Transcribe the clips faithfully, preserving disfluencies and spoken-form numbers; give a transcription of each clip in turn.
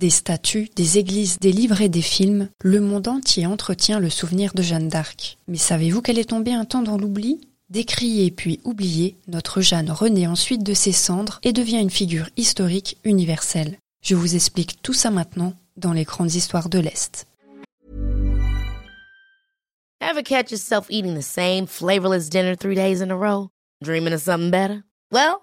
des statues, des églises, des livres et des films, le monde entier entretient le souvenir de Jeanne d'Arc. Mais savez-vous qu'elle est tombée un temps dans l'oubli ? Décriée puis oubliée, notre Jeanne renaît ensuite de ses cendres et devient une figure historique universelle. Je vous explique tout ça maintenant dans les grandes histoires de l'Est. Ever catch yourself eating the same flavorless dinner three days in a row? Dreaming of something better? Well,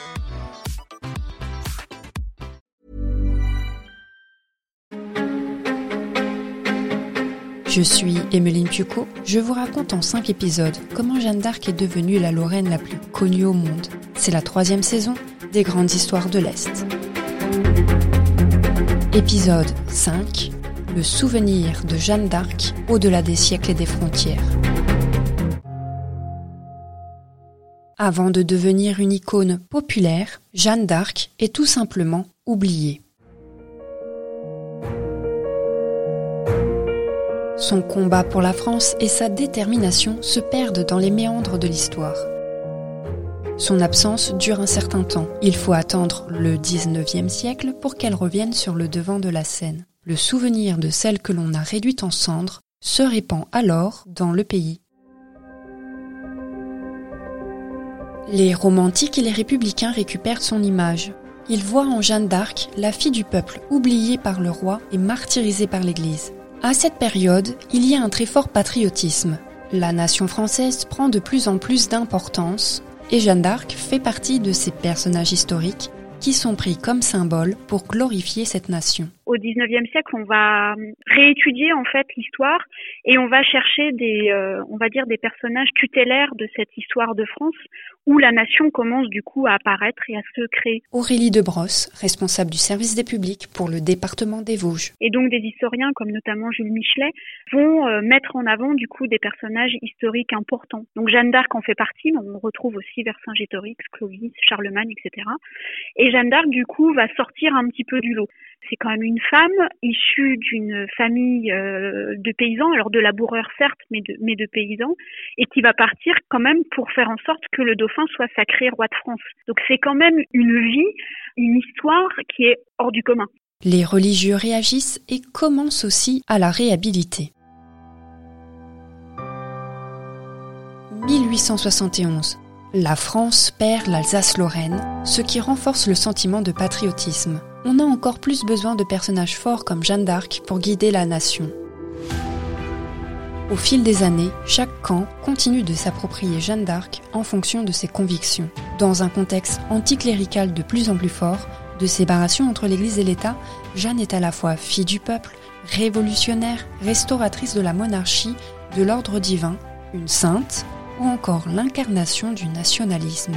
Je suis Emeline Tucot, je vous raconte en cinq épisodes comment Jeanne d'Arc est devenue la Lorraine la plus connue au monde. C'est la troisième saison des Grandes Histoires de l'Est. Épisode cinq, le souvenir de Jeanne d'Arc au-delà des siècles et des frontières. Avant de devenir une icône populaire, Jeanne d'Arc est tout simplement oubliée. Son combat pour la France et sa détermination se perdent dans les méandres de l'histoire. Son absence dure un certain temps. Il faut attendre le dix-neuvième siècle pour qu'elle revienne sur le devant de la scène. Le souvenir de celle que l'on a réduite en cendres se répand alors dans le pays. Les romantiques et les républicains récupèrent son image. Ils voient en Jeanne d'Arc la fille du peuple oubliée par le roi et martyrisée par l'Église. À cette période, il y a un très fort patriotisme. La nation française prend de plus en plus d'importance et Jeanne d'Arc fait partie de ces personnages historiques qui sont pris comme symbole pour glorifier cette nation. Au dix-neuvième siècle, on va réétudier en fait l'histoire et on va chercher des, euh, on va dire des personnages tutélaires de cette histoire de France où la nation commence du coup à apparaître et à se créer. Aurélie Debrosse, responsable du service des publics pour le département des Vosges. Et donc des historiens comme notamment Jules Michelet vont euh, mettre en avant du coup des personnages historiques importants. Donc Jeanne d'Arc en fait partie, mais on retrouve aussi Vercingétorix, Clovis, Charlemagne, et cetera. Et Jeanne d'Arc du coup va sortir un petit peu du lot. C'est quand même une femme issue d'une famille euh, de paysans, alors de laboureurs certes, mais de, mais de paysans, et qui va partir quand même pour faire en sorte que le dauphin soit sacré roi de France. Donc c'est quand même une vie, une histoire qui est hors du commun. Les religieux réagissent et commencent aussi à la réhabiliter. mille huit cent soixante et onze. La France perd l'Alsace-Lorraine, ce qui renforce le sentiment de patriotisme. On a encore plus besoin de personnages forts comme Jeanne d'Arc pour guider la nation. Au fil des années, chaque camp continue de s'approprier Jeanne d'Arc en fonction de ses convictions. Dans un contexte anticlérical de plus en plus fort, de séparation entre l'Église et l'État, Jeanne est à la fois fille du peuple, révolutionnaire, restauratrice de la monarchie, de l'ordre divin, une sainte, ou encore l'incarnation du nationalisme.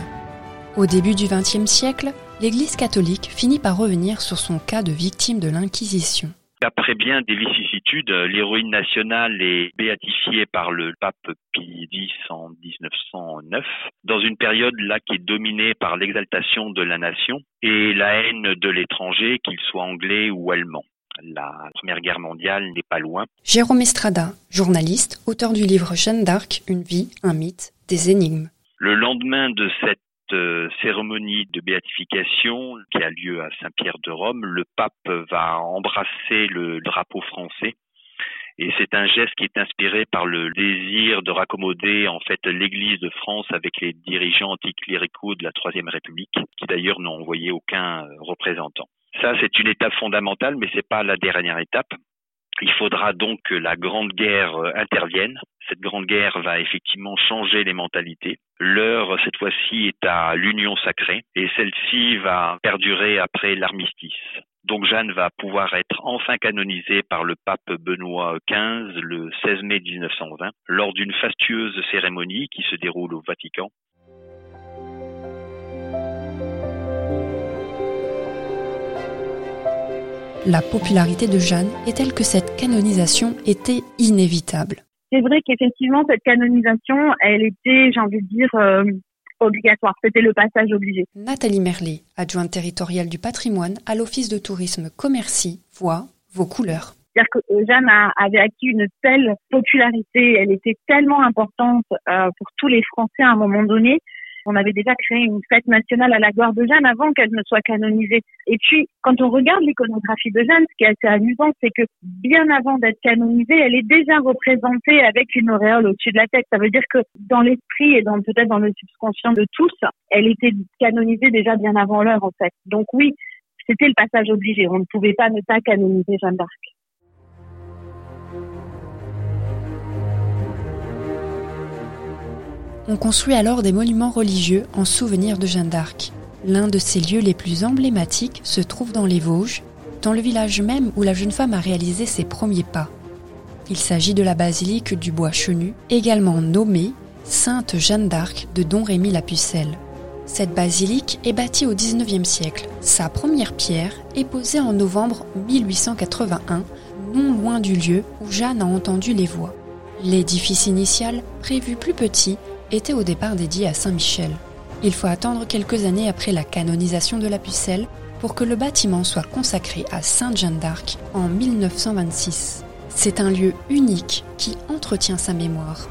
Au début du vingtième siècle, l'Église catholique finit par revenir sur son cas de victime de l'Inquisition. Après bien des vicissitudes, l'héroïne nationale est béatifiée par le pape Pie X en dix-neuf cent neuf, dans une période là qui est dominée par l'exaltation de la nation et la haine de l'étranger, qu'il soit anglais ou allemand. La Première Guerre mondiale n'est pas loin. Jérôme Estrada, journaliste, auteur du livre Jeanne d'Arc, une vie, un mythe, des énigmes. Le lendemain de cette Cette cérémonie de béatification qui a lieu à Saint-Pierre de Rome, le pape va embrasser le drapeau français et c'est un geste qui est inspiré par le désir de raccommoder en fait l'Église de France avec les dirigeants anticléricaux de la Troisième République qui d'ailleurs n'ont envoyé aucun représentant. Ça c'est une étape fondamentale mais c'est pas la dernière étape. Il faudra donc que la Grande Guerre intervienne. Cette Grande Guerre va effectivement changer les mentalités. L'heure, cette fois-ci, est à l'union sacrée et celle-ci va perdurer après l'armistice. Donc Jeanne va pouvoir être enfin canonisée par le pape Benoît quinze le seize mai dix-neuf cent vingt lors d'une fastueuse cérémonie qui se déroule au Vatican. La popularité de Jeanne est telle que cette canonisation était inévitable. C'est vrai qu'effectivement, cette canonisation, elle était, j'ai envie de dire, euh, obligatoire. C'était le passage obligé. Nathalie Merlet, adjointe territoriale du patrimoine à l'Office de tourisme Commercy, voit vos couleurs. C'est-à-dire que Jeanne avait acquis une telle popularité, elle était tellement importante pour tous les Français à un moment donné. On avait déjà créé une fête nationale à la gloire de Jeanne avant qu'elle ne soit canonisée. Et puis, quand on regarde l'iconographie de Jeanne, ce qui est assez amusant, c'est que bien avant d'être canonisée, elle est déjà représentée avec une auréole au-dessus de la tête. Ça veut dire que dans l'esprit et dans, peut-être dans le subconscient de tous, elle était canonisée déjà bien avant l'heure, en fait. Donc oui, c'était le passage obligé. On ne pouvait pas ne pas canoniser Jeanne d'Arc. On construit alors des monuments religieux en souvenir de Jeanne d'Arc. L'un de ces lieux les plus emblématiques se trouve dans les Vosges, dans le village même où la jeune femme a réalisé ses premiers pas. Il s'agit de la basilique du Bois-Chenu, également nommée Sainte Jeanne d'Arc de Domrémy-la-Pucelle. Cette basilique est bâtie au dix-neuvième siècle. Sa première pierre est posée en novembre mille huit cent quatre-vingt-un, non loin du lieu où Jeanne a entendu les voix. L'édifice initial, prévu plus petit, était au départ dédié à Saint-Michel. Il faut attendre quelques années après la canonisation de la Pucelle pour que le bâtiment soit consacré à Sainte Jeanne d'Arc en mille neuf cent vingt-six. C'est un lieu unique qui entretient sa mémoire.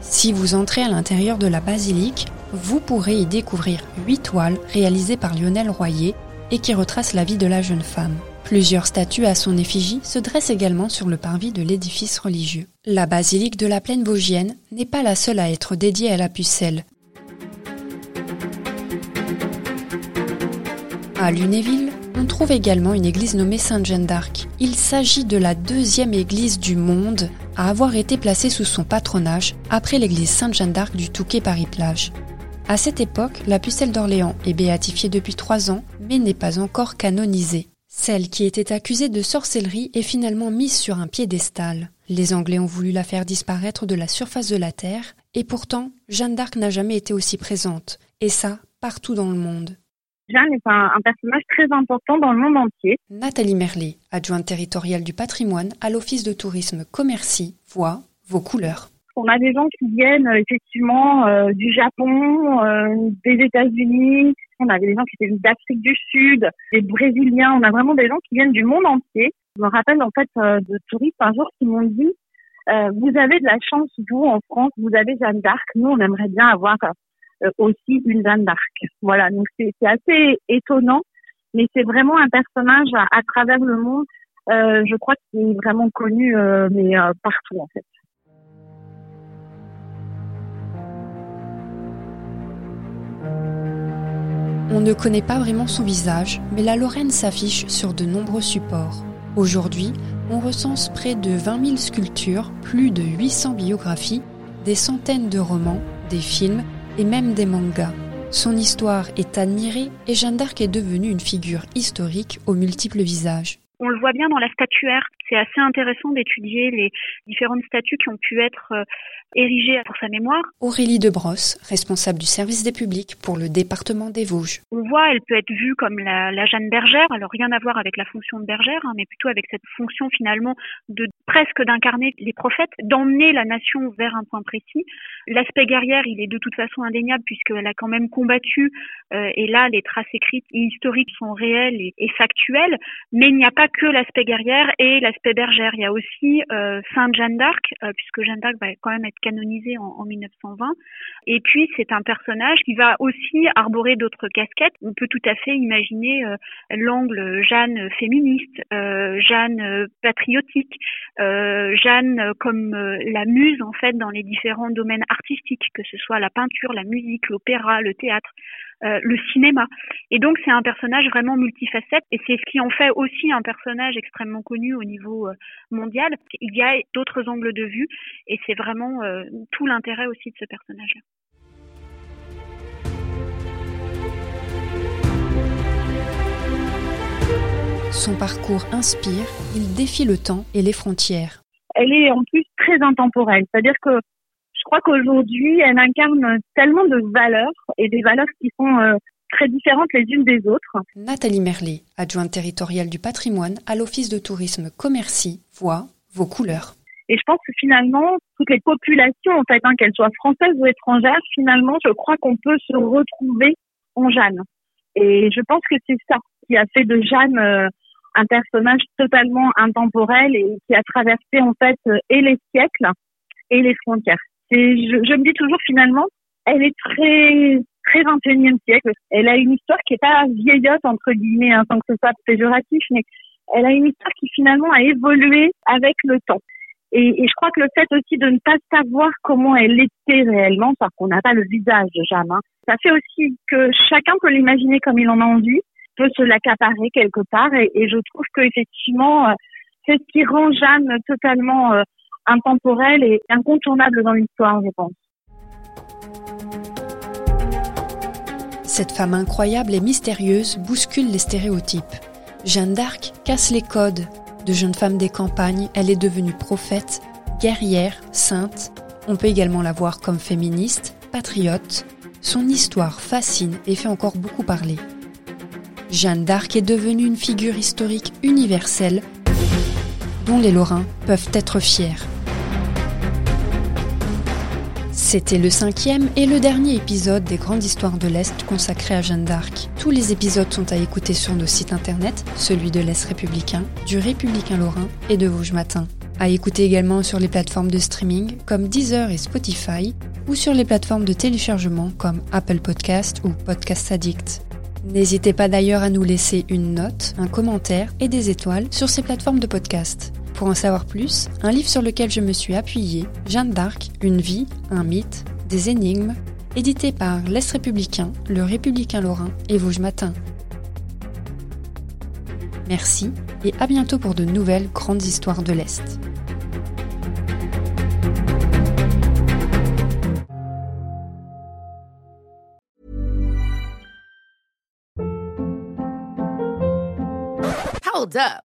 Si vous entrez à l'intérieur de la basilique, vous pourrez y découvrir huit toiles réalisées par Lionel Royer et qui retracent la vie de la jeune femme. Plusieurs statues à son effigie se dressent également sur le parvis de l'édifice religieux. La basilique de la Plaine-Baugienne n'est pas la seule à être dédiée à la Pucelle. À Lunéville, on trouve également une église nommée Sainte-Jeanne d'Arc. Il s'agit de la deuxième église du monde à avoir été placée sous son patronage après l'église Sainte-Jeanne d'Arc du Touquet-Paris-Plage. À cette époque, la Pucelle d'Orléans est béatifiée depuis trois ans, mais n'est pas encore canonisée. Celle qui était accusée de sorcellerie est finalement mise sur un piédestal. Les Anglais ont voulu la faire disparaître de la surface de la Terre, et pourtant, Jeanne d'Arc n'a jamais été aussi présente, et ça, partout dans le monde. Jeanne est un, un personnage très important dans le monde entier. Nathalie Merlet, adjointe territoriale du patrimoine à l'Office de tourisme Commercy, voit vos couleurs. On a des gens qui viennent effectivement euh, du Japon, euh, des États-Unis. On avait des gens qui étaient venus d'Afrique du Sud, des Brésiliens. On a vraiment des gens qui viennent du monde entier. Je me rappelle en fait euh, de touristes un jour qui m'ont dit euh, « Vous avez de la chance, vous, en France, vous avez Jeanne d'Arc. Nous, on aimerait bien avoir euh, aussi une Jeanne d'Arc. » Voilà, donc c'est, c'est assez étonnant, mais c'est vraiment un personnage à, à travers le monde. Euh, je crois qu'il est vraiment connu, euh, mais euh, partout en fait. On ne connaît pas vraiment son visage, mais la Lorraine s'affiche sur de nombreux supports. Aujourd'hui, on recense près de vingt mille sculptures, plus de huit cents biographies, des centaines de romans, des films et même des mangas. Son histoire est admirée et Jeanne d'Arc est devenue une figure historique aux multiples visages. On le voit bien dans la statuaire. C'est assez intéressant d'étudier les différentes statues qui ont pu être érigées pour sa mémoire. Aurélie Debrosse, responsable du service des publics pour le département des Vosges. On voit, elle peut être vue comme la, la Jeanne bergère. Alors rien à voir avec la fonction de bergère, hein, mais plutôt avec cette fonction finalement de presque d'incarner les prophètes, d'emmener la nation vers un point précis. L'aspect guerrière, il est de toute façon indéniable puisqu'elle a quand même combattu. Euh, et là, les traces écrites et historiques sont réelles et, et factuelles, mais il n'y a pas que l'aspect guerrière et l'aspect bergère. Il y a aussi euh, Sainte Jeanne d'Arc, euh, puisque Jeanne d'Arc va quand même être canonisée en, en mille neuf cent vingt. Et puis, c'est un personnage qui va aussi arborer d'autres casquettes. On peut tout à fait imaginer euh, l'angle Jeanne féministe, euh, Jeanne patriotique, euh, Jeanne comme euh, la muse, en fait, dans les différents domaines artistiques, que ce soit la peinture, la musique, l'opéra, le théâtre, euh, le cinéma. Et donc, c'est un personnage vraiment multifacette, et c'est ce qui en fait aussi un personnage extrêmement connu au niveau mondial. Il y a d'autres angles de vue et c'est vraiment euh, tout l'intérêt aussi de ce personnage-là. Son parcours inspire, il défie le temps et les frontières. Elle est en plus très intemporelle, c'est-à-dire que je crois qu'aujourd'hui, elle incarne tellement de valeurs et des valeurs qui sont... Euh, très différentes les unes des autres. Nathalie Merlet, adjointe territoriale du patrimoine à l'Office de tourisme Commercy, voit vos couleurs. Et je pense que finalement, toutes les populations, en fait, hein, qu'elles soient françaises ou étrangères, finalement, je crois qu'on peut se retrouver en Jeanne. Et je pense que c'est ça qui a fait de Jeanne euh, un personnage totalement intemporel et qui a traversé, en fait, euh, et les siècles et les frontières. Et je, je me dis toujours, finalement, elle est très, très vingt et unième siècle. Elle a une histoire qui est pas vieillotte, entre guillemets, hein, sans que ce soit péjoratif, mais elle a une histoire qui, finalement, a évolué avec le temps. Et, et je crois que le fait aussi de ne pas savoir comment elle était réellement, parce qu'on n'a pas le visage de Jeanne, hein, ça fait aussi que chacun peut l'imaginer comme il en a envie, peut se l'accaparer quelque part. Et, et je trouve que effectivement, c'est ce qui rend Jeanne totalement euh, intemporelle et incontournable dans l'histoire, je pense. Cette femme incroyable et mystérieuse bouscule les stéréotypes. Jeanne d'Arc casse les codes. De jeune femme des campagnes, elle est devenue prophète, guerrière, sainte. On peut également la voir comme féministe, patriote. Son histoire fascine et fait encore beaucoup parler. Jeanne d'Arc est devenue une figure historique universelle dont les Lorrains peuvent être fiers. C'était le cinquième et le dernier épisode des Grandes Histoires de l'Est consacré à Jeanne d'Arc. Tous les épisodes sont à écouter sur nos sites internet, celui de l'Est républicain, du Républicain-Lorrain et de Vosges Matin. À écouter également sur les plateformes de streaming comme Deezer et Spotify ou sur les plateformes de téléchargement comme Apple Podcast ou Podcast Addict. N'hésitez pas d'ailleurs à nous laisser une note, un commentaire et des étoiles sur ces plateformes de podcast. Pour en savoir plus, un livre sur lequel je me suis appuyée, Jeanne d'Arc, une vie, un mythe, des énigmes, édité par l'Est républicain, le Républicain-Lorrain et Vosges Matin. Merci et à bientôt pour de nouvelles grandes histoires de l'Est. Hold up.